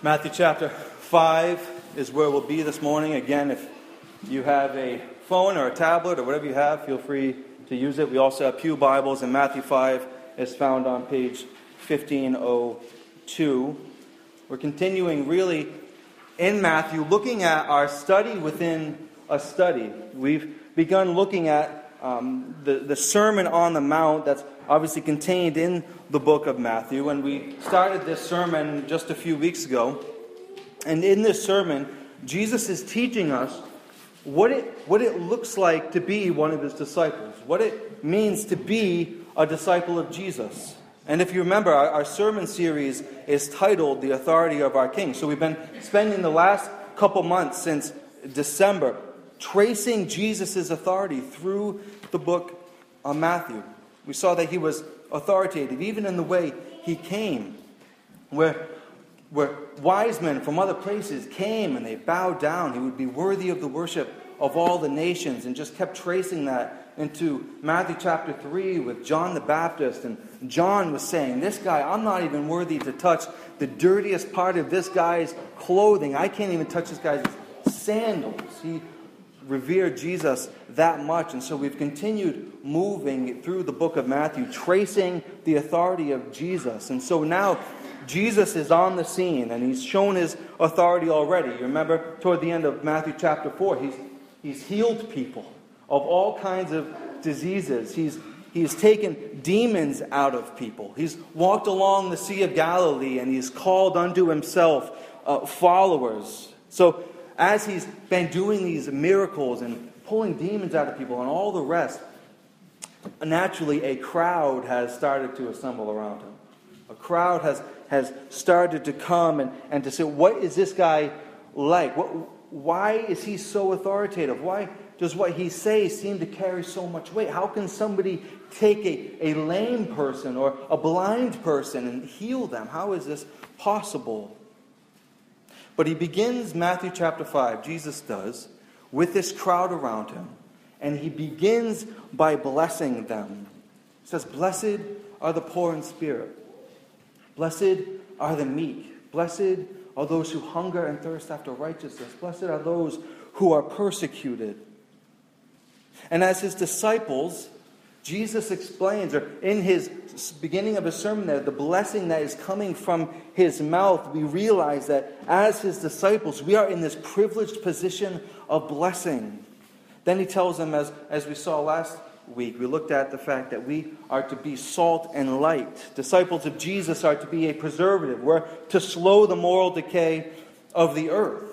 Matthew chapter 5 is where we'll be this morning. Again, if you have a phone or a tablet or whatever you have, feel free to use it. We also have Pew Bibles, and Matthew 5 is found on page 1502. We're continuing really in Matthew, looking at our study within a study. We've begun looking at the Sermon on the Mount that's obviously contained in the book of Matthew, and we started this sermon just a few weeks ago. And in this sermon, Jesus is teaching us what it looks like to be one of his disciples, what it means to be a disciple of Jesus. And if you remember, our sermon series is titled The Authority of Our King. So we've been spending the last couple months since December tracing Jesus' authority through the book of Matthew. We saw that he was authoritative, even in the way he came, where wise men from other places came and they bowed down. He would be worthy of the worship of all the nations, and just kept tracing that into Matthew chapter 3 with John the Baptist. And John was saying, this guy, I'm not even worthy to touch the dirtiest part of this guy's clothing. I can't even touch this guy's sandals. He revered Jesus that much. And so we've continued moving through the book of Matthew, tracing the authority of Jesus. And so now Jesus is on the scene, and he's shown his authority already. You remember toward the end of Matthew chapter 4, he's healed people of all kinds of diseases. He's taken demons out of people. He's walked along the Sea of Galilee, and he's called unto himself followers. So as he's been doing these miracles and pulling demons out of people and all the rest, naturally a crowd has started to assemble around him. A crowd has started to come and to say, what is this guy like? Why is he so authoritative? Why does what he says seem to carry so much weight? How can somebody take a lame person or a blind person and heal them? How is this possible? But he begins Matthew chapter 5, Jesus does, with this crowd around him. And he begins by blessing them. He says, blessed are the poor in spirit. Blessed are the meek. Blessed are those who hunger and thirst after righteousness. Blessed are those who are persecuted. And as his disciples, Jesus explains, or in his beginning of his sermon there, the blessing that is coming from his mouth, we realize that as his disciples, we are in this privileged position of blessing. Then he tells them, as we saw last week, we looked at the fact that we are to be salt and light. Disciples of Jesus are to be a preservative. We're to slow the moral decay of the earth.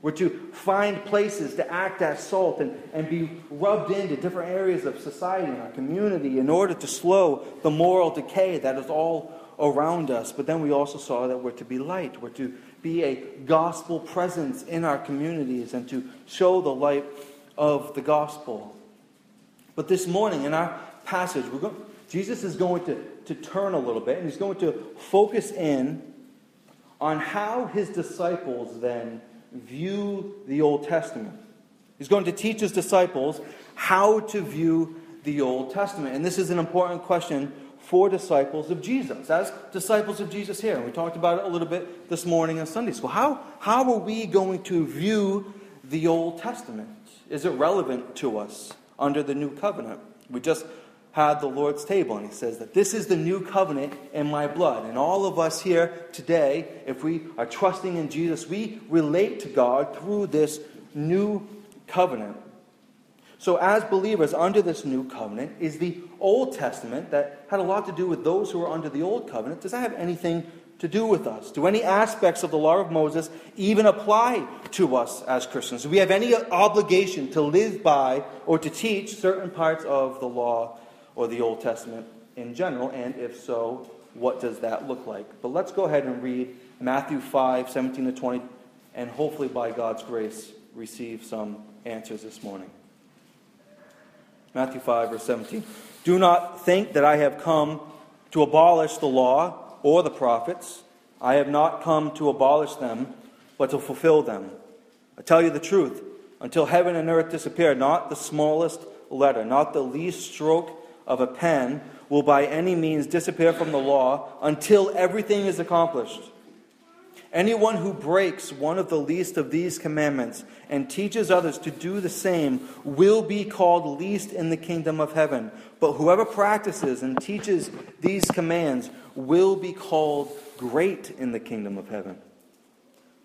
We're to find places to act as salt and be rubbed into different areas of society and our community in order to slow the moral decay that is all around us. But then we also saw that we're to be light. We're to be a gospel presence in our communities and to show the light of the gospel. But this morning in our passage, Jesus is going to turn a little bit, and he's going to focus in on how his disciples then view the Old Testament. He's going to teach his disciples how to view the Old Testament. And this is an important question for disciples of Jesus. As disciples of Jesus here, and we talked about it a little bit this morning in Sunday school. How are we going to view the Old Testament? Is it relevant to us under the new covenant? We just had the Lord's table, and he says that this is the new covenant in my blood. And all of us here today, if we are trusting in Jesus, we relate to God through this new covenant. So as believers under this new covenant is the Old Testament that had a lot to do with those who were under the old covenant. Does that have anything to do with us? Do any aspects of the law of Moses even apply to us as Christians? Do we have any obligation to live by or to teach certain parts of the law or the Old Testament in general? And if so, what does that look like? But let's go ahead and read Matthew 5, 17 to 20, and hopefully by God's grace receive some answers this morning. Matthew 5, verse 17. Do not think that I have come to abolish the law or the prophets. I have not come to abolish them, but to fulfill them. I tell you the truth, until heaven and earth disappear, not the smallest letter, not the least stroke of a pen will by any means disappear from the law until everything is accomplished. Anyone who breaks one of the least of these commandments and teaches others to do the same will be called least in the kingdom of heaven. But whoever practices and teaches these commands will be called great in the kingdom of heaven.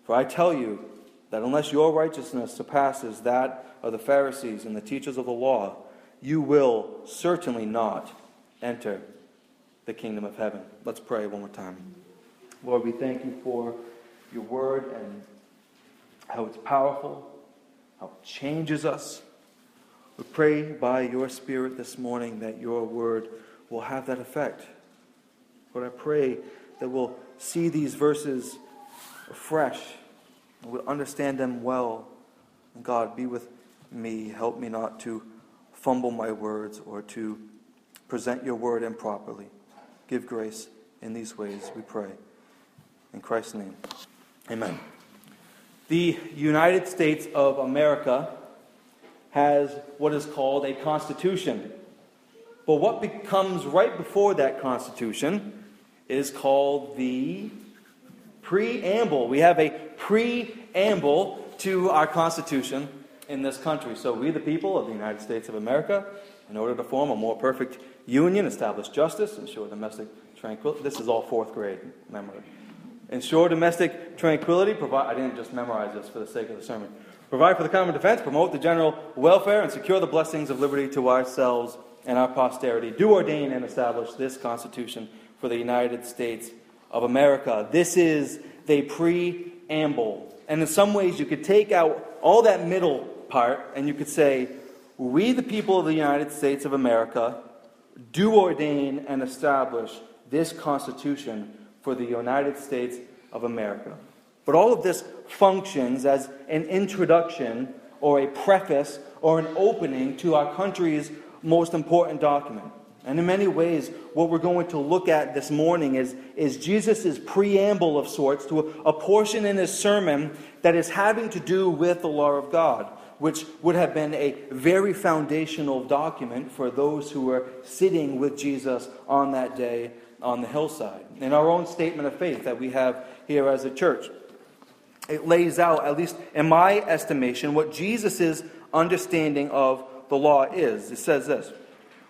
For I tell you that unless your righteousness surpasses that of the Pharisees and the teachers of the law, you will certainly not enter the kingdom of heaven. Let's pray one more time. Lord, we thank you for your word and how it's powerful, how it changes us. We pray by your Spirit this morning that your word will have that effect. Lord, I pray that we'll see these verses afresh, and we'll understand them well. And God, be with me. Help me not to fumble my words or to present your word improperly. Give grace in these ways, we pray. In Christ's name, amen. The United States of America has what is called a constitution. But what comes right before that constitution is called the preamble. We have a preamble to our constitution in this country. So we, the people of the United States of America, in order to form a more perfect union, establish justice, ensure domestic tranquility. This is all fourth grade memory. Ensure domestic tranquility, I didn't just memorize this for the sake of the sermon. Provide for the common defense, promote the general welfare, and secure the blessings of liberty to ourselves and our posterity. Do ordain and establish this Constitution for the United States of America. This is the preamble. And in some ways you could take out all that middle part and you could say, we the people of the United States of America do ordain and establish this Constitution for the United States of America. But all of this functions as an introduction or a preface or an opening to our country's most important document. And in many ways, what we're going to look at this morning is Jesus' preamble of sorts to a portion in his sermon that is having to do with the law of God, which would have been a very foundational document for those who were sitting with Jesus on that day on the hillside. In our own statement of faith that we have here as a church, it lays out, at least in my estimation, what Jesus' understanding of the law is. It says this: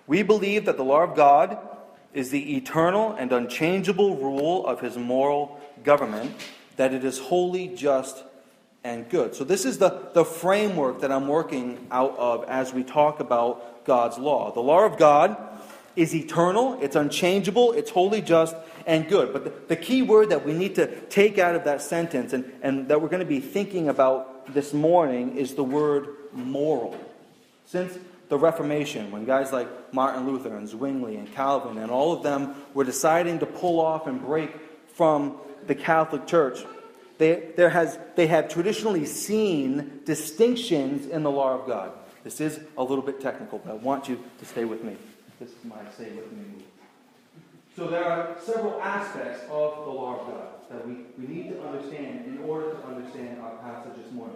we believe that the law of God is the eternal and unchangeable rule of his moral government, that it is holy, just, and good. So this is the framework that I'm working out of as we talk about God's law. The law of God is eternal, it's unchangeable, it's holy, just, and good. But the key word that we need to take out of that sentence and that we're going to be thinking about this morning is the word moral. Since the Reformation, when guys like Martin Luther and Zwingli and Calvin and all of them were deciding to pull off and break from the Catholic Church, they have traditionally seen distinctions in the law of God. This is a little bit technical, but I want you to stay with me. This is my say with me. So there are several aspects of the law of God that we need to understand in order to understand our passage this morning.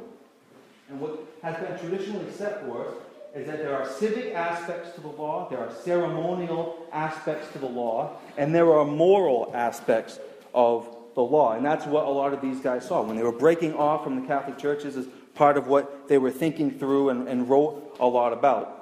And what has been traditionally set for us is that there are civic aspects to the law, there are ceremonial aspects to the law, and there are moral aspects of the law. And that's what a lot of these guys saw. When they were breaking off from the Catholic churches is part of what they were thinking through and wrote a lot about.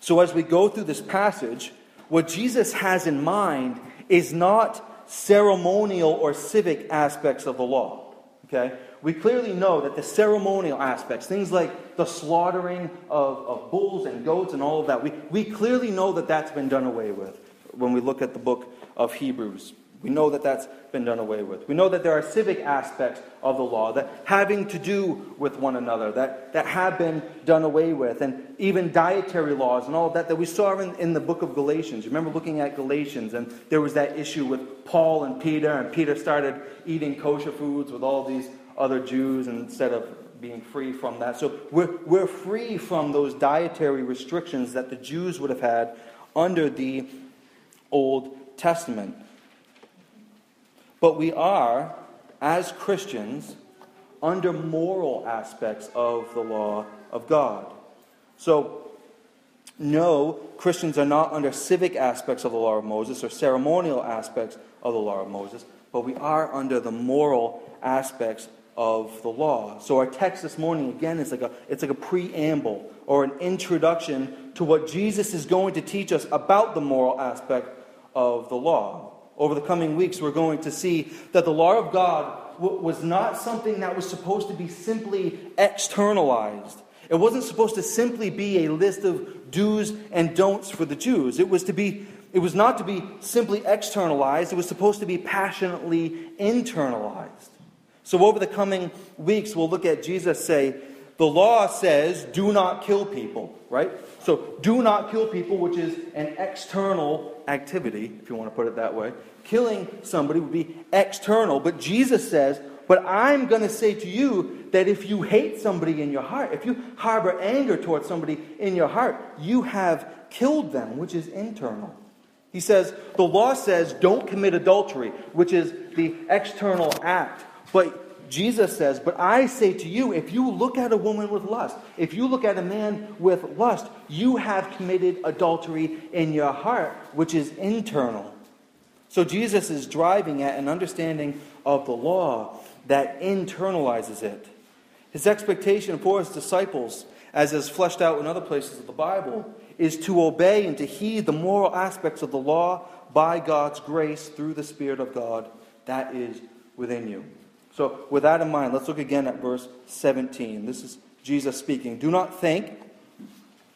So as we go through this passage, what Jesus has in mind is not ceremonial or civic aspects of the law. Okay? We clearly know that the ceremonial aspects, things like the slaughtering of bulls and goats and all of that, we clearly know that that's been done away with when we look at the book of Hebrews. We know that that's been done away with. We know that there are civic aspects of the law that having to do with one another, that have been done away with, and even dietary laws and all of that we saw in the book of Galatians. You remember looking at Galatians, and there was that issue with Paul and Peter started eating kosher foods with all these other Jews instead of being free from that. So we're free from those dietary restrictions that the Jews would have had under the Old Testament. But we are, as Christians, under moral aspects of the law of God. So, no, Christians are not under civic aspects of the law of Moses or ceremonial aspects of the law of Moses, but we are under the moral aspects of the law. So our text this morning, again, is like a preamble or an introduction to what Jesus is going to teach us about the moral aspect of the law. Over the coming weeks, we're going to see that the law of God was not something that was supposed to be simply externalized. It wasn't supposed to simply be a list of do's and don'ts for the Jews. It was not to be simply externalized. It was supposed to be passionately internalized. So over the coming weeks, we'll look at Jesus say, the law says, do not kill people, right? So do not kill people, which is an external activity, if you want to put it that way. Killing somebody would be external. But Jesus says, but I'm going to say to you that if you hate somebody in your heart, if you harbor anger towards somebody in your heart, you have killed them, which is internal. He says, the law says, don't commit adultery, which is the external act. But Jesus says, but I say to you, if you look at a woman with lust, if you look at a man with lust, you have committed adultery in your heart, which is internal. So Jesus is driving at an understanding of the law that internalizes it. His expectation for his disciples, as is fleshed out in other places of the Bible, is to obey and to heed the moral aspects of the law by God's grace through the Spirit of God that is within you. So with that in mind, let's look again at verse 17. This is Jesus speaking. Do not think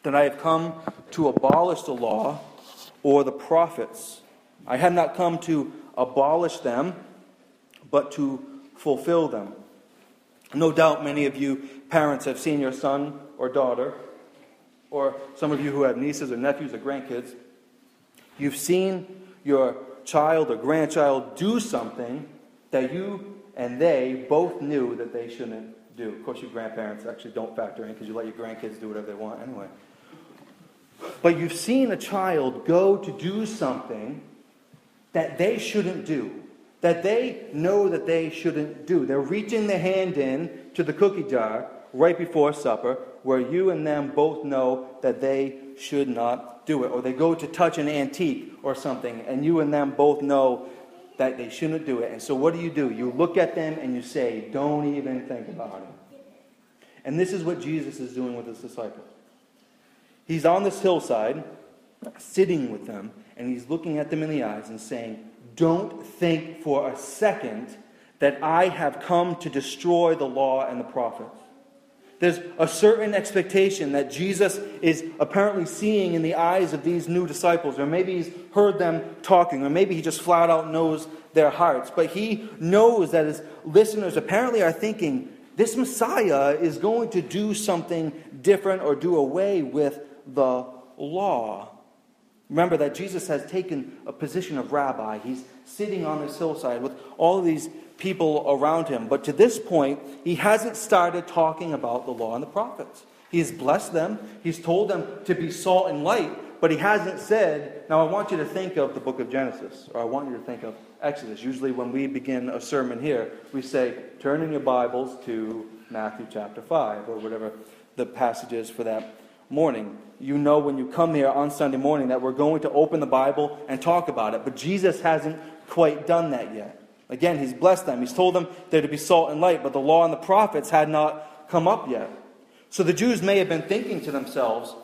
that I have come to abolish the law or the prophets. I have not come to abolish them, but to fulfill them. No doubt many of you parents have seen your son or daughter, or some of you who have nieces or nephews or grandkids, you've seen your child or grandchild do something that you and they both knew that they shouldn't do. Of course, your grandparents actually don't factor in because you let your grandkids do whatever they want anyway. But you've seen a child go to do something that they shouldn't do, that they know that they shouldn't do. They're reaching their hand in to the cookie jar right before supper, where you and them both know that they should not do it. Or they go to touch an antique or something, and you and them both know that they shouldn't do it. And so what do? You look at them and you say, don't even think about it. And this is what Jesus is doing with his disciples. He's on this hillside, sitting with them, and he's looking at them in the eyes and saying, don't think for a second that I have come to destroy the law and the prophets. There's a certain expectation that Jesus is apparently seeing in the eyes of these new disciples. Or maybe he's heard them talking. Or maybe he just flat out knows their hearts. But he knows that his listeners apparently are thinking, this Messiah is going to do something different or do away with the law. Remember that Jesus has taken a position of rabbi. He's sitting on this hillside with all of these people around him. But to this point, he hasn't started talking about the law and the prophets. He's blessed them. He's told them to be salt and light, but he hasn't said, now I want you to think of the book of Genesis, or I want you to think of Exodus. Usually when we begin a sermon here, we say, turn in your Bibles to Matthew chapter 5, or whatever the passage is for that morning. You know when you come here on Sunday morning that we're going to open the Bible and talk about it, but Jesus hasn't quite done that yet. Again, he's blessed them. He's told them they're to be salt and light, but the law and the prophets had not come up yet. So the Jews may have been thinking to themselves,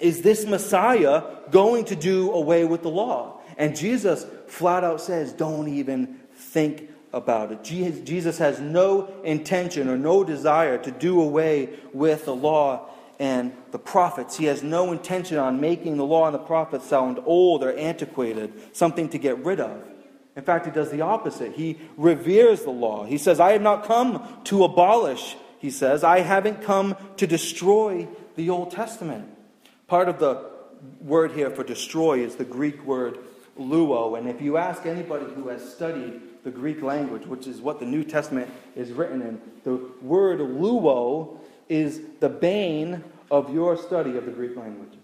is this Messiah going to do away with the law? And Jesus flat out says, don't even think about it. Jesus has no intention or no desire to do away with the law and the prophets. He has no intention on making the law and the prophets sound old or antiquated, something to get rid of. In fact, he does the opposite. He reveres the law. He says, I have not come to abolish, he says. I haven't come to destroy the Old Testament. Part of the word here for destroy is the Greek word luo. And if you ask anybody who has studied the Greek language, which is what the New Testament is written in, the word luo is the bane of your study of the Greek language.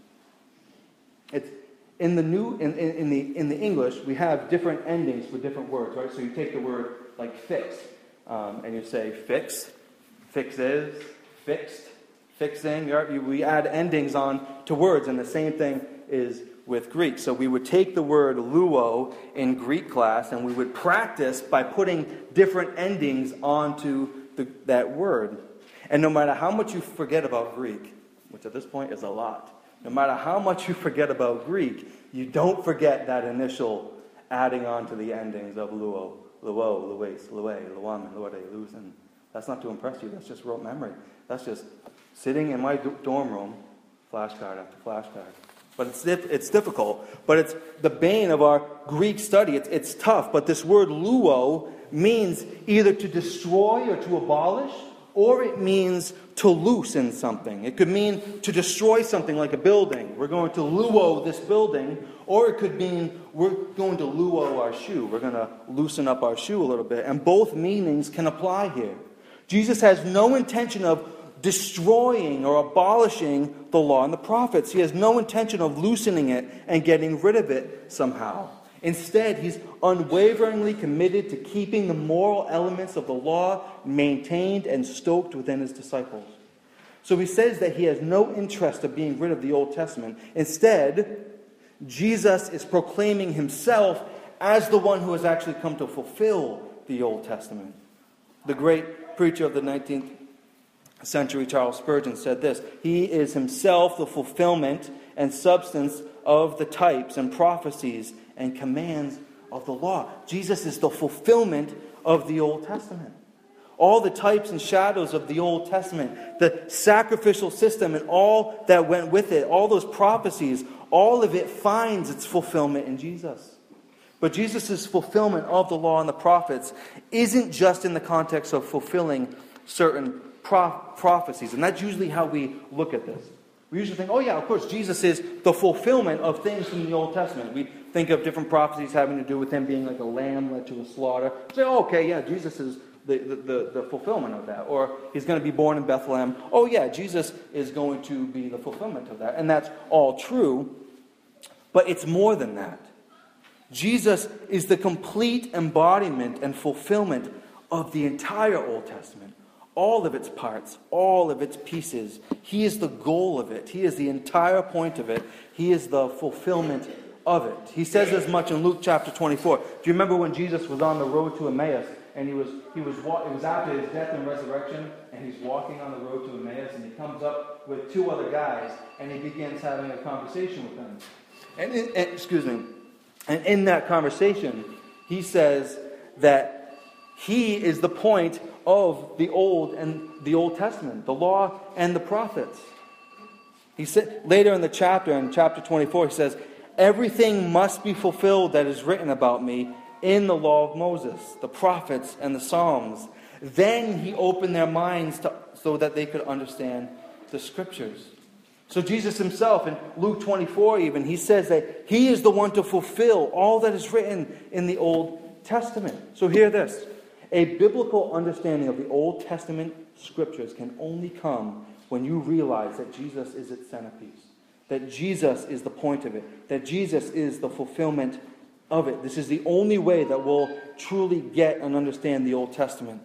It's in the in the English, we have different endings for different words, right? So you take the word like fix, and you say fix, fixes, fixed, fixing. We add endings on to words, and the same thing is with Greek. So we would take the word luo in Greek class and we would practice by putting different endings onto that word. And no matter how much you forget about Greek, which at this point is a lot, no matter how much you forget about Greek, you don't forget that initial adding on to the endings of luo, luo, luis, lue, luamen, luade, lusen. That's not to impress you. That's just rote memory. That's just sitting in my dorm room, flashcard after flashcard. But it's difficult. But it's the bane of our Greek study. It's tough. But this word luo means either to destroy or to abolish, or it means to loosen something. It could mean to destroy something like a building. We're going to luo this building. Or it could mean we're going to luo our shoe. We're going to loosen up our shoe a little bit. And both meanings can apply here. Jesus has no intention of destroying or abolishing the law and the prophets. He has no intention of loosening it and getting rid of it somehow. Instead, he's unwaveringly committed to keeping the moral elements of the law maintained and stoked within his disciples. So he says that he has no interest of being rid of the Old Testament. Instead, Jesus is proclaiming himself as the one who has actually come to fulfill the Old Testament. The great preacher of the 19th century, Charles Spurgeon, said this: "He is himself the fulfillment and substance of the types and prophecies and commands of the law." Jesus is the fulfillment of the Old Testament. All the types and shadows of the Old Testament, the sacrificial system and all that went with it, all those prophecies, all of it finds its fulfillment in Jesus. But Jesus' fulfillment of the law and the prophets isn't just in the context of fulfilling certain prophecies. And that's usually how we look at this. We usually think, oh yeah, of course, Jesus is the fulfillment of things from the Old Testament. We think of different prophecies having to do with him being like a lamb led to a slaughter. Say, oh, okay, yeah, Jesus is the fulfillment of that. Or he's going to be born in Bethlehem. Oh yeah, Jesus is going to be the fulfillment of that. And that's all true. But it's more than that. Jesus is the complete embodiment and fulfillment of the entire Old Testament. All of its parts, all of its pieces. He is the goal of it. He is the entire point of it. He is the fulfillment of it. He says as much in Luke chapter 24. Do you remember when Jesus was on the road to Emmaus, and it was after his death and resurrection, and he's walking on the road to Emmaus, and he comes up with two other guys, and he begins having a conversation with them. And in that conversation, he says that he is the point of the Old Testament, the law and the prophets. He said later in the chapter, in chapter 24, he says, "Everything must be fulfilled that is written about me in the law of Moses, the prophets, and the Psalms." Then he opened their minds so that they could understand the Scriptures. So Jesus himself, in Luke 24 even, he says that he is the one to fulfill all that is written in the Old Testament. So hear this. A biblical understanding of the Old Testament Scriptures can only come when you realize that Jesus is its centerpiece, that Jesus is the point of it, that Jesus is the fulfillment of it. This is the only way that we'll truly get and understand the Old Testament.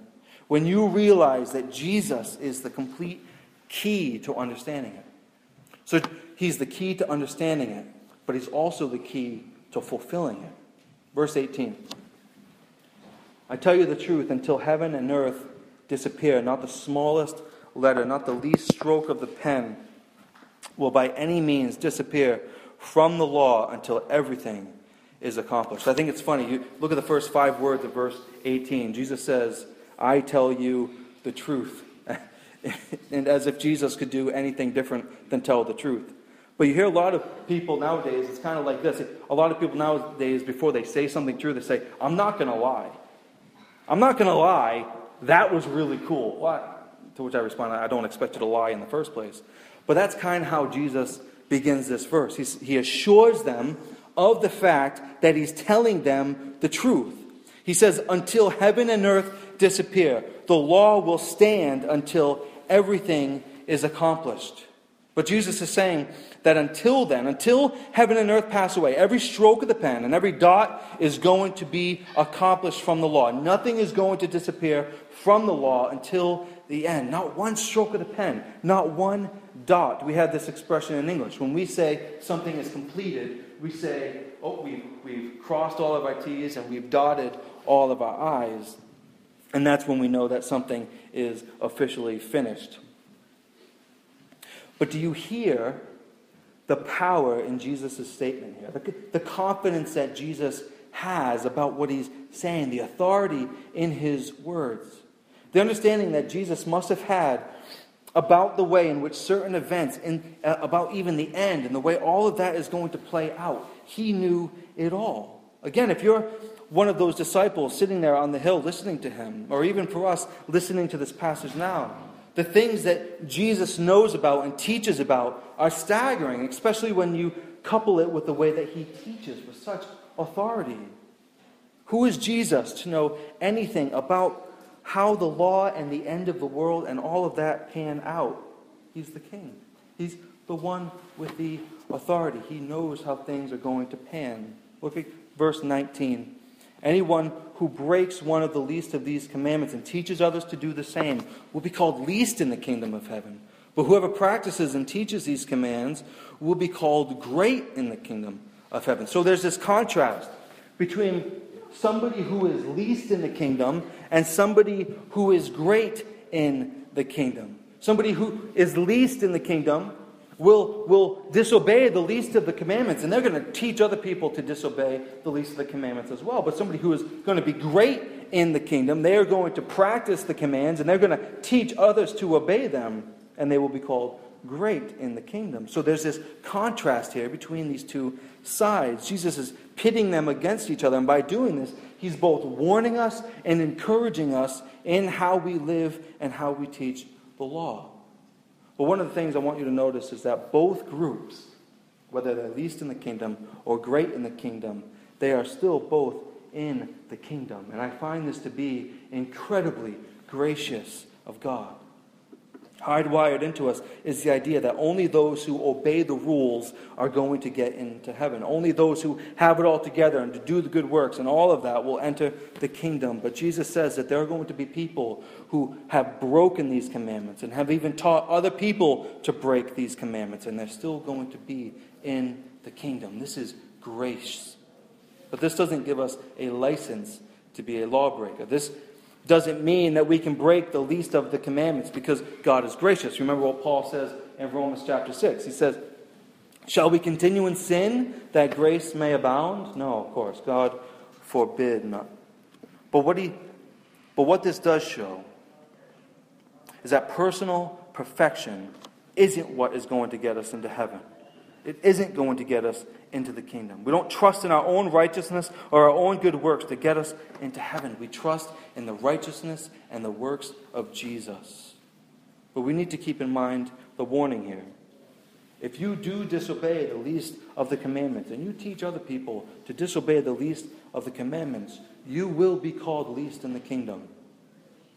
When you realize that Jesus is the complete key to understanding it. So he's the key to understanding it, but he's also the key to fulfilling it. Verse 18. "I tell you the truth, until heaven and earth disappear, not the smallest letter, not the least stroke of the pen will by any means disappear from the law until everything is accomplished." I think it's funny. You look at the first 5 words of verse 18. Jesus says, "I tell you the truth." And as if Jesus could do anything different than tell the truth. But you hear a lot of people nowadays, it's kind of like this. A lot of people nowadays, before they say something true, they say, "I'm not going to lie. I'm not going to lie, that was really cool." To which I respond, I don't expect you to lie in the first place. But that's kind of how Jesus begins this verse. He assures them of the fact that he's telling them the truth. He says, until heaven and earth disappear, the law will stand until everything is accomplished. But Jesus is saying that until then, until heaven and earth pass away, every stroke of the pen and every dot is going to be accomplished from the law. Nothing is going to disappear from the law until the end. Not one stroke of the pen, not one dot. We have this expression in English. When we say something is completed, we say, oh, we've crossed all of our T's and we've dotted all of our I's. And that's when we know that something is officially finished. But do you hear the power in Jesus' statement here? The confidence that Jesus has about what he's saying, the authority in his words. The understanding that Jesus must have had about the way in which certain events, and about even the end, and the way all of that is going to play out. He knew it all. Again, if you're one of those disciples sitting there on the hill listening to him, or even for us listening to this passage now, the things that Jesus knows about and teaches about are staggering, especially when you couple it with the way that he teaches with such authority. Who is Jesus to know anything about how the law and the end of the world and all of that pan out? He's the king. He's the one with the authority. He knows how things are going to pan. Look at verse 19. Anyone who breaks one of the least of these commandments and teaches others to do the same will be called least in the kingdom of heaven. But whoever practices and teaches these commands will be called great in the kingdom of heaven. So there's this contrast between somebody who is least in the kingdom and somebody who is great in the kingdom. Somebody who is least in the kingdom will disobey the least of the commandments, and they're going to teach other people to disobey the least of the commandments as well. But somebody who is going to be great in the kingdom, they are going to practice the commands, and they're going to teach others to obey them, and they will be called great in the kingdom. So there's this contrast here between these two sides. Jesus is pitting them against each other, and by doing this, he's both warning us and encouraging us in how we live and how we teach the law. But one of the things I want you to notice is that both groups, whether they're least in the kingdom or great in the kingdom, they are still both in the kingdom. And I find this to be incredibly gracious of God. Hardwired into us is the idea that only those who obey the rules are going to get into heaven. Only those who have it all together and to do the good works and all of that will enter the kingdom. But Jesus says that there are going to be people who have broken these commandments and have even taught other people to break these commandments, and they're still going to be in the kingdom. This is grace. But this doesn't give us a license to be a lawbreaker. This doesn't mean that we can break the least of the commandments, because God is gracious. Remember what Paul says in Romans chapter 6. He says, shall we continue in sin that grace may abound? No, of course. God forbid not. But what this does show is that personal perfection isn't what is going to get us into heaven. It isn't going to get us into the kingdom. We don't trust in our own righteousness or our own good works to get us into heaven. We trust in the righteousness and the works of Jesus. But we need to keep in mind the warning here. If you do disobey the least of the commandments, and you teach other people to disobey the least of the commandments, you will be called least in the kingdom.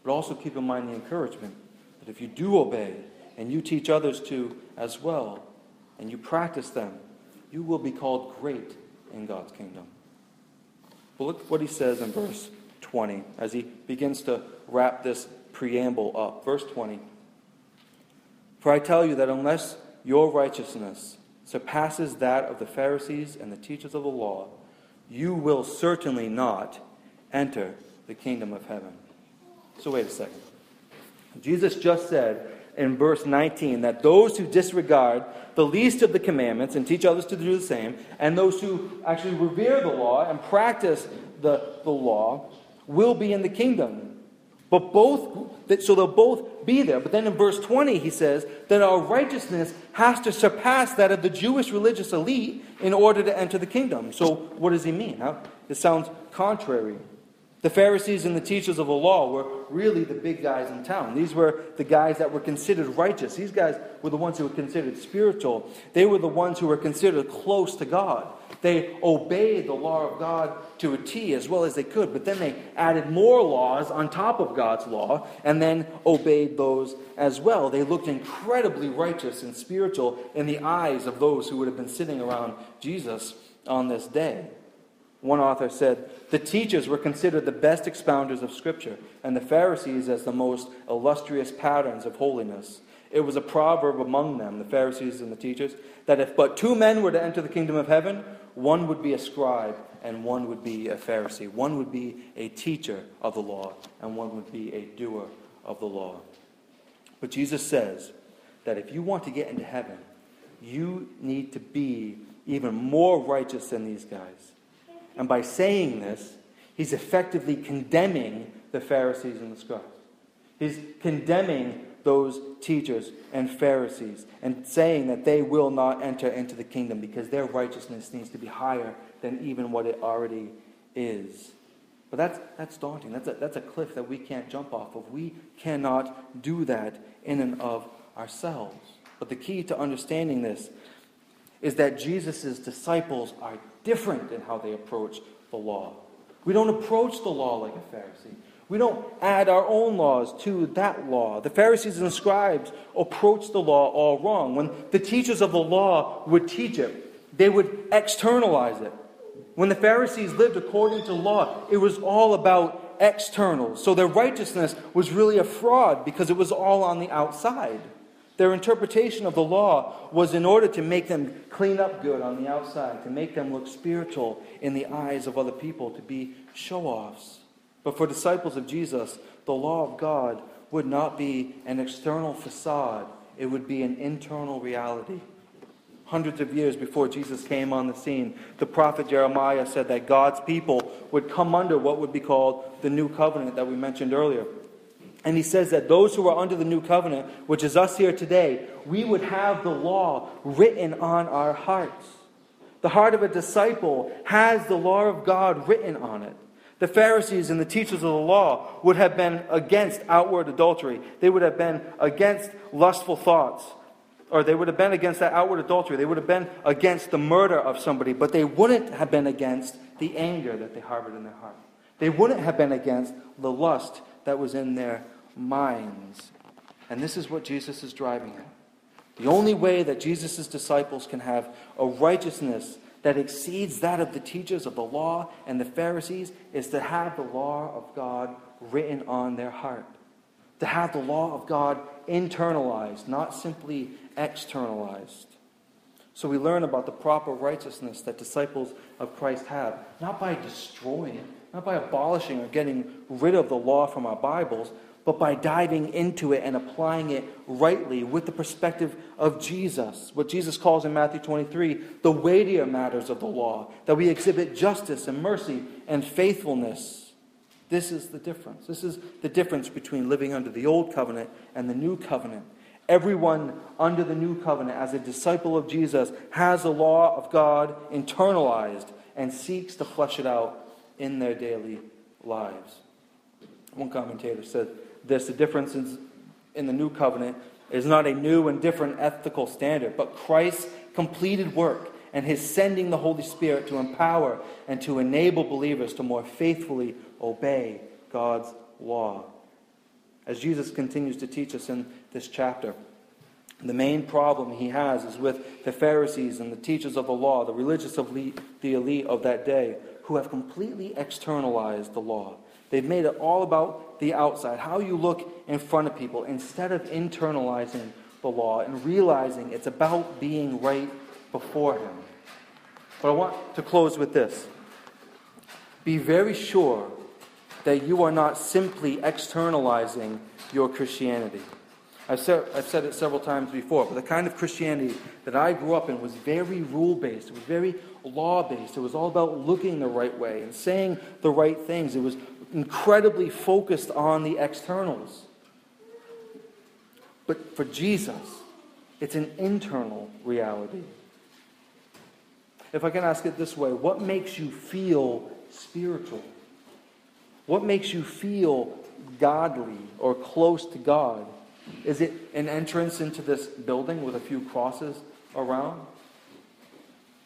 But also keep in mind the encouragement that if you do obey and you teach others to as well, and you practice them, you will be called great in God's kingdom. But look what he says in verse 20 as he begins to wrap this preamble up. Verse 20. For I tell you that unless your righteousness surpasses that of the Pharisees and the teachers of the law, you will certainly not enter the kingdom of heaven. So wait a second. Jesus just said in verse 19, that those who disregard the least of the commandments and teach others to do the same, and those who actually revere the law and practice the law, will be in the kingdom. But both, so they'll both be there. But then in verse 20, he says that our righteousness has to surpass that of the Jewish religious elite in order to enter the kingdom. So what does he mean? Huh? It sounds contrary. The Pharisees and the teachers of the law were really the big guys in town. These were the guys that were considered righteous. These guys were the ones who were considered spiritual. They were the ones who were considered close to God. They obeyed the law of God to a T as well as they could, but then they added more laws on top of God's law and then obeyed those as well. They looked incredibly righteous and spiritual in the eyes of those who would have been sitting around Jesus on this day. One author said, the teachers were considered the best expounders of Scripture, and the Pharisees as the most illustrious patterns of holiness. It was a proverb among them, the Pharisees and the teachers, that if but two men were to enter the kingdom of heaven, one would be a scribe and one would be a Pharisee. One would be a teacher of the law and one would be a doer of the law. But Jesus says that if you want to get into heaven, you need to be even more righteous than these guys. And by saying this, he's effectively condemning the Pharisees and the scribes. He's condemning those teachers and Pharisees and saying that they will not enter into the kingdom because their righteousness needs to be higher than even what it already is. But that's daunting. That's a cliff that we can't jump off of. We cannot do that in and of ourselves. But the key to understanding this is that Jesus' disciples are different in how they approach the law. We don't approach the law like a Pharisee. We don't add our own laws to that law. The Pharisees and the scribes approached the law all wrong. When the teachers of the law would teach it, they would externalize it. When the Pharisees lived according to law, it was all about externals. So their righteousness was really a fraud because it was all on the outside. Their interpretation of the law was in order to make them clean up good on the outside, to make them look spiritual in the eyes of other people, to be show-offs. But for disciples of Jesus, the law of God would not be an external facade. It would be an internal reality. Hundreds of years before Jesus came on the scene, the prophet Jeremiah said that God's people would come under what would be called the new covenant that we mentioned earlier. And he says that those who are under the new covenant, which is us here today, we would have the law written on our hearts. The heart of a disciple has the law of God written on it. The Pharisees and the teachers of the law would have been against outward adultery. They would have been against lustful thoughts. Or they would have been against that outward adultery. They would have been against the murder of somebody. But they wouldn't have been against the anger that they harbored in their heart. They wouldn't have been against the lust that was in their minds. And this is what Jesus is driving at. The only way that Jesus' disciples can have a righteousness that exceeds that of the teachers of the law and the Pharisees is to have the law of God written on their heart. To have the law of God internalized, not simply externalized. So we learn about the proper righteousness that disciples of Christ have, not by destroying it, not by abolishing or getting rid of the law from our Bibles, but by diving into it and applying it rightly with the perspective of Jesus. What Jesus calls in Matthew 23, the weightier matters of the law, that we exhibit justice and mercy and faithfulness. This is the difference. This is the difference between living under the old covenant and the new covenant. Everyone under the new covenant as a disciple of Jesus has the law of God internalized and seeks to flesh it out in their daily lives. One commentator said, the difference in the new covenant is not a new and different ethical standard, but Christ's completed work and his sending the Holy Spirit to empower and to enable believers to more faithfully obey God's law. As Jesus continues to teach us in this chapter, the main problem he has is with the Pharisees and the teachers of the law, the religious the elite of that day, who have completely externalized the law. They've made it all about the outside, how you look in front of people, instead of internalizing the law and realizing it's about being right before him. But I want to close with this. Be very sure that you are not simply externalizing your Christianity. I've said it several times before, but the kind of Christianity that I grew up in was very rule-based. It was very law-based. It was all about looking the right way and saying the right things. It was incredibly focused on the externals. But for Jesus, it's an internal reality. If I can ask it this way, what makes you feel spiritual? What makes you feel godly or close to God? Is it an entrance into this building with a few crosses around?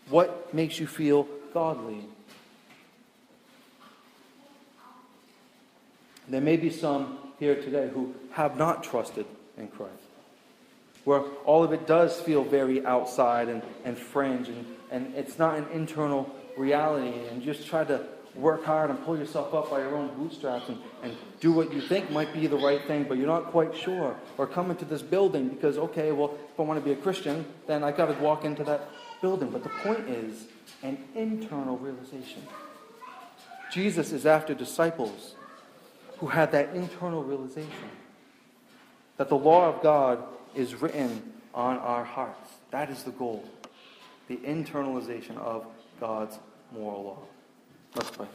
What makes you feel godly? There may be some here today who have not trusted in Christ, where all of it does feel very outside and fringe, and it's not an internal reality, and you just try to work hard and pull yourself up by your own bootstraps and do what you think might be the right thing, but you're not quite sure. Or come into this building because, okay, well, if I want to be a Christian, then I got to walk into that building. But the point is an internal realization. Jesus is after disciples who had that internal realization that the law of God is written on our hearts. That is the goal, the internalization of God's moral law. Let's pray.